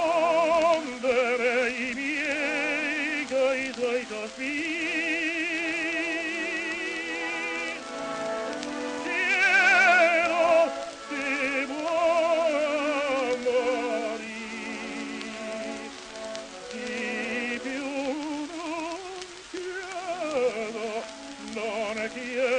rispondere i miei coi tuoi sospiri. Cielo, se vuoi morire, di più non chiedo, non chiedo.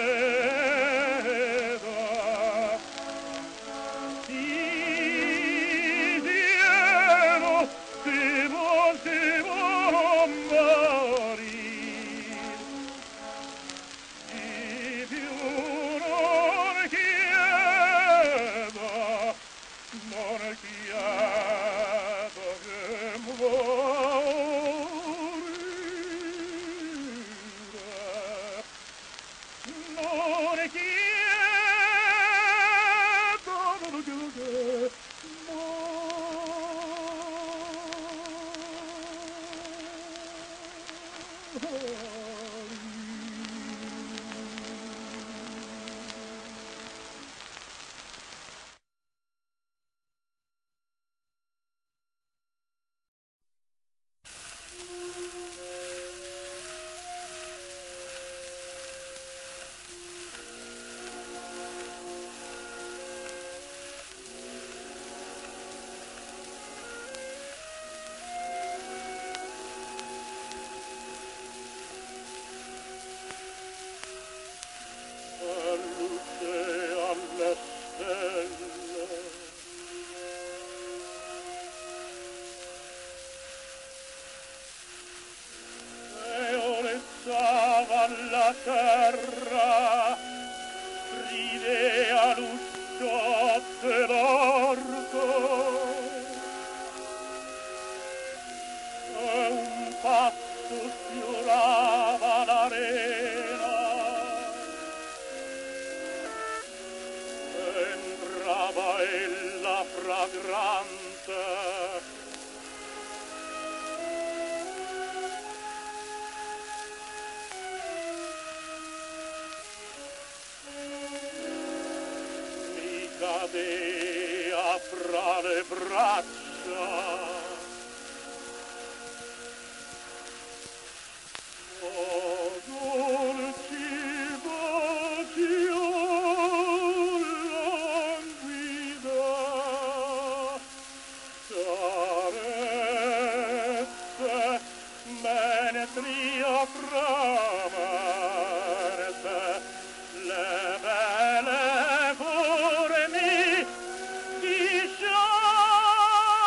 La terra ridea l'uscio dell'orto e un passo sfiorava l'arena, sembrava ella fragrante. Cadea fra le braccia, oh dolci baci, oh languida carezze, mentre attraverse le belle. For me, he shines.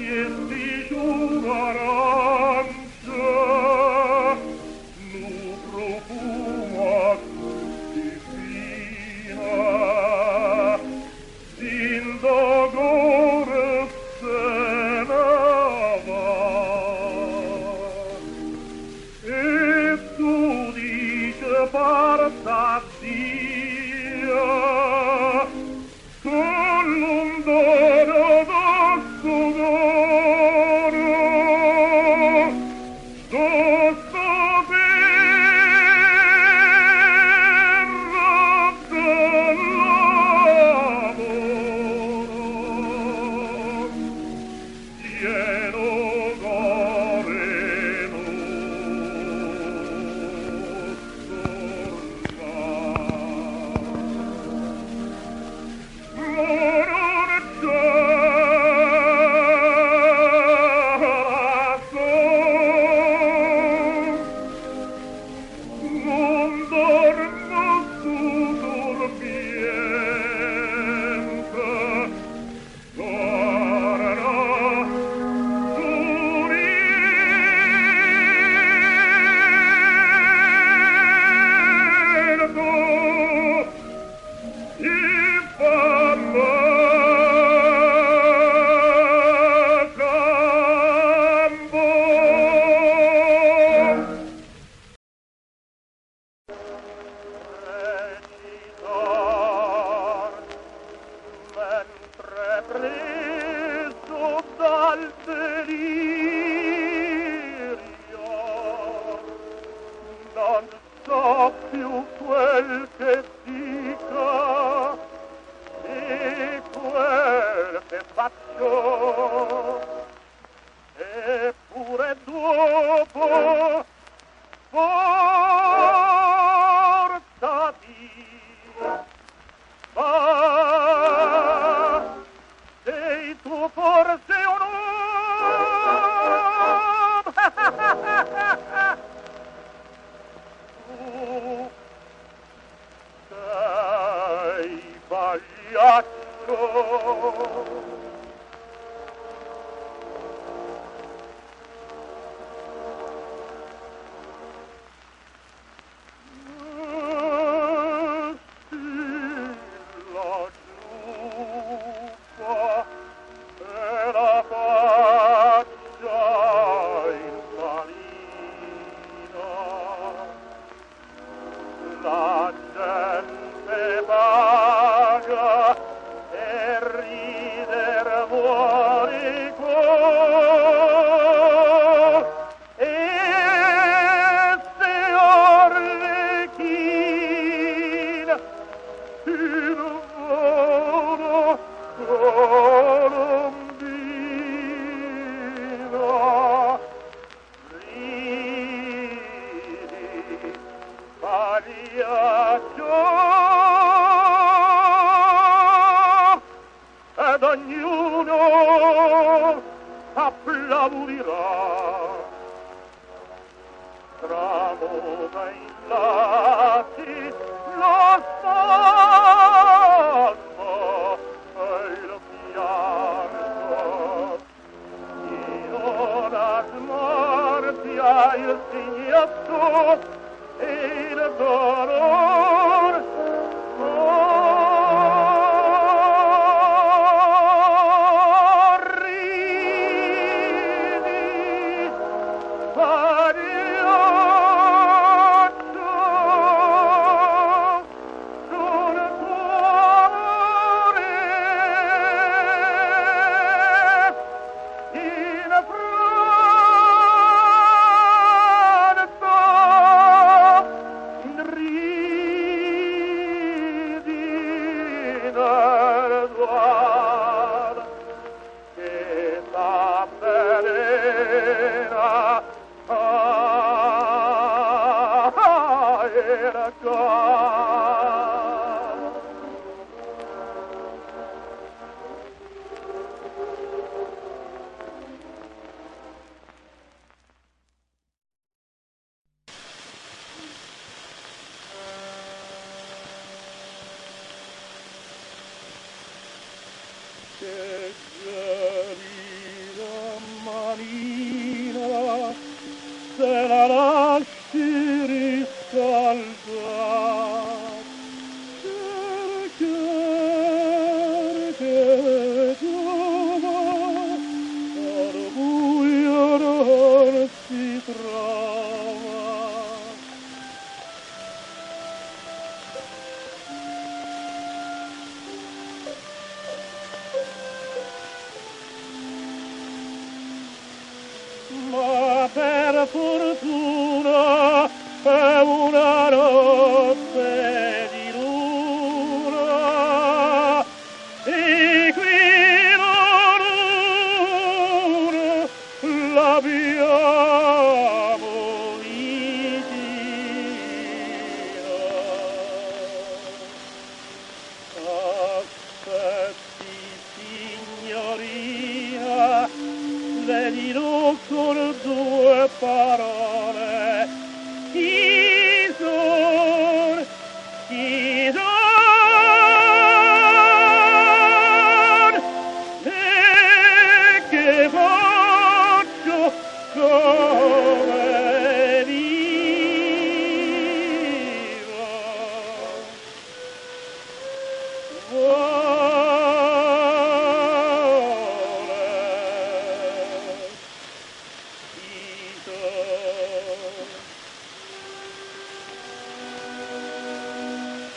Yes, preso dal delirio, non so più quel che dica e quel che faccio, eppure dopo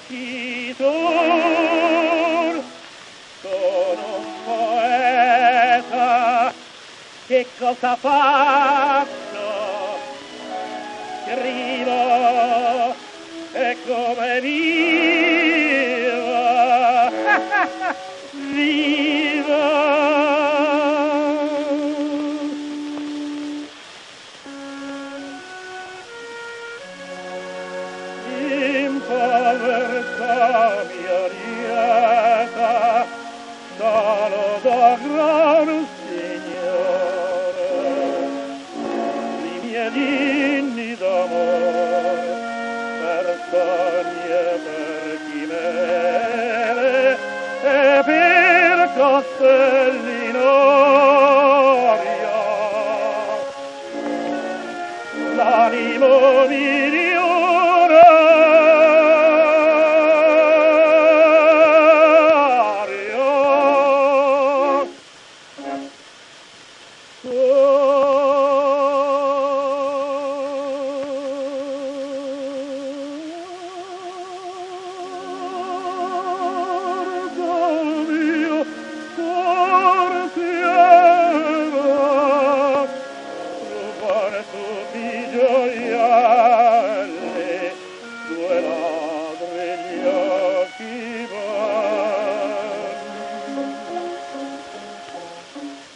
Chi torna sono Che cosa faccio? Scrivo e come vivo, vivo. In povertà mia rieta, solo da gran Signore, i miei dinni d'amore, per sogni e per chimere, e per costelli in orio, l'animo mio.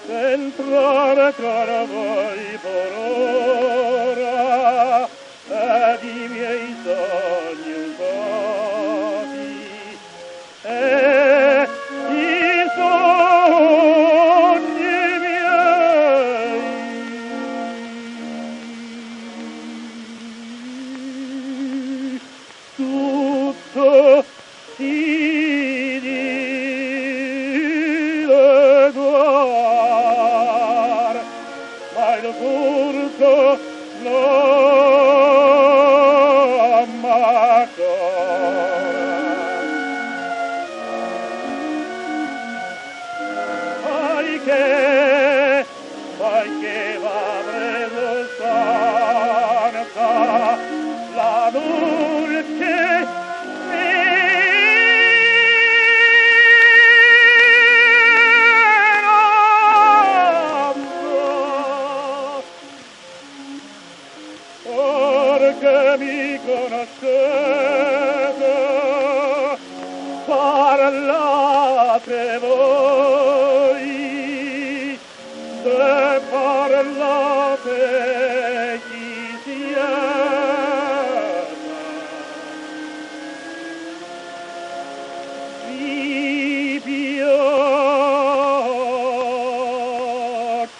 Entrare tra voi per ora ed i miei sogni un po' e i sogni miei tutto si dileguò. Furto lo ammato poi che va preso santa la dolce che mi conoscete, parlate voi, se parlate chi siete, vi piaccio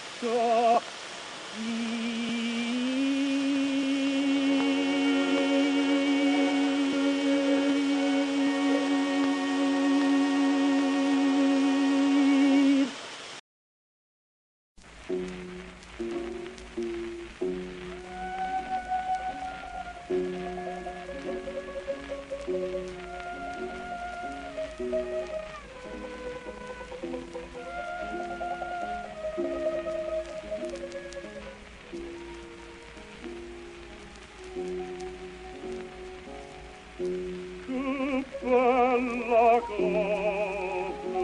la cosa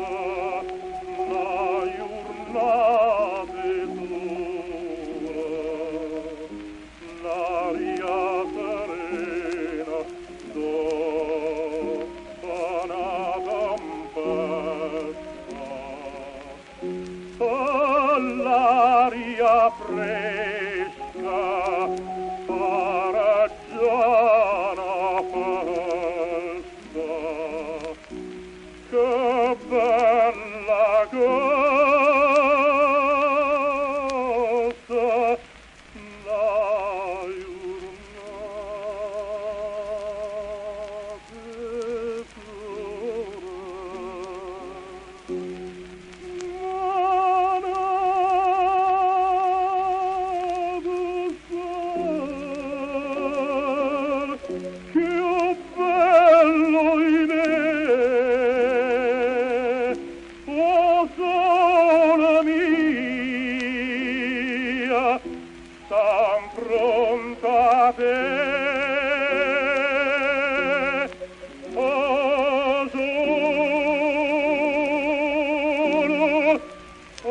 mai urlate tua l'aria serena dona tempesta all'aria fresca paraggiana che bella cosa mai urlate pure ma non pensar che bello in oh,